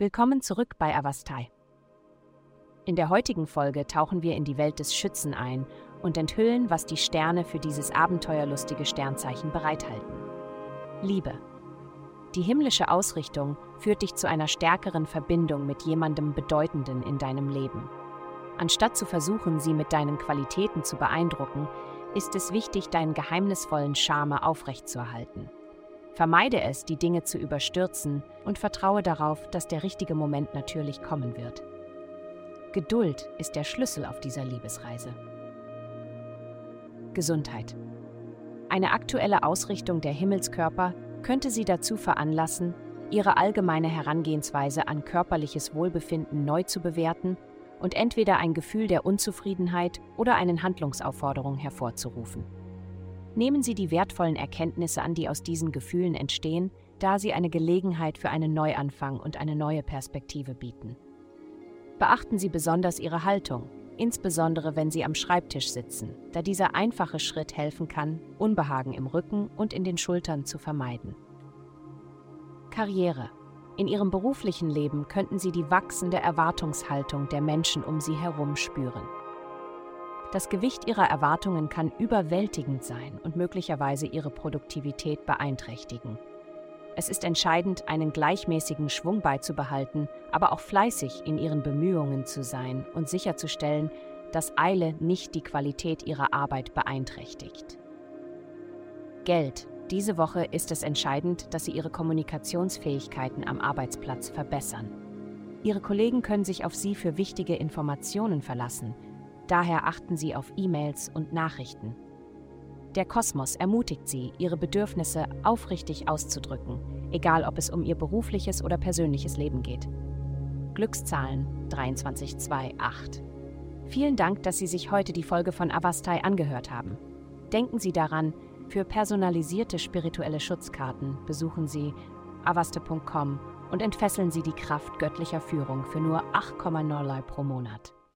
Willkommen zurück bei Avastai. In der heutigen Folge tauchen wir in die Welt des Schützen ein und enthüllen, was die Sterne für dieses abenteuerlustige Sternzeichen bereithalten. Liebe. Die himmlische Ausrichtung führt dich zu einer stärkeren Verbindung mit jemandem Bedeutenden in deinem Leben. Anstatt zu versuchen, sie mit deinen Qualitäten zu beeindrucken, ist es wichtig, deinen geheimnisvollen Charme aufrechtzuerhalten. Vermeide es, die Dinge zu überstürzen und vertraue darauf, dass der richtige Moment natürlich kommen wird. Geduld ist der Schlüssel auf dieser Liebesreise. Gesundheit. Eine aktuelle Ausrichtung der Himmelskörper könnte sie dazu veranlassen, ihre allgemeine Herangehensweise an körperliches Wohlbefinden neu zu bewerten und entweder ein Gefühl der Unzufriedenheit oder eine Handlungsaufforderung hervorzurufen. Nehmen Sie die wertvollen Erkenntnisse an, die aus diesen Gefühlen entstehen, da sie eine Gelegenheit für einen Neuanfang und eine neue Perspektive bieten. Beachten Sie besonders Ihre Haltung, insbesondere wenn Sie am Schreibtisch sitzen, da dieser einfache Schritt helfen kann, Unbehagen im Rücken und in den Schultern zu vermeiden. Karriere. In Ihrem beruflichen Leben könnten Sie die wachsende Erwartungshaltung der Menschen um Sie herum spüren. Das Gewicht ihrer Erwartungen kann überwältigend sein und möglicherweise ihre Produktivität beeinträchtigen. Es ist entscheidend, einen gleichmäßigen Schwung beizubehalten, aber auch fleißig in ihren Bemühungen zu sein und sicherzustellen, dass Eile nicht die Qualität ihrer Arbeit beeinträchtigt. Geld. Diese Woche ist es entscheidend, dass Sie ihre Kommunikationsfähigkeiten am Arbeitsplatz verbessern. Ihre Kollegen können sich auf Sie für wichtige Informationen verlassen. Daher achten Sie auf E-Mails und Nachrichten. Der Kosmos ermutigt Sie, Ihre Bedürfnisse aufrichtig auszudrücken, egal ob es um Ihr berufliches oder persönliches Leben geht. Glückszahlen 2328. Vielen Dank, dass Sie sich heute die Folge von Avastai angehört haben. Denken Sie daran, für personalisierte spirituelle Schutzkarten besuchen Sie avaste.com und entfesseln Sie die Kraft göttlicher Führung für nur 8,09 € pro Monat.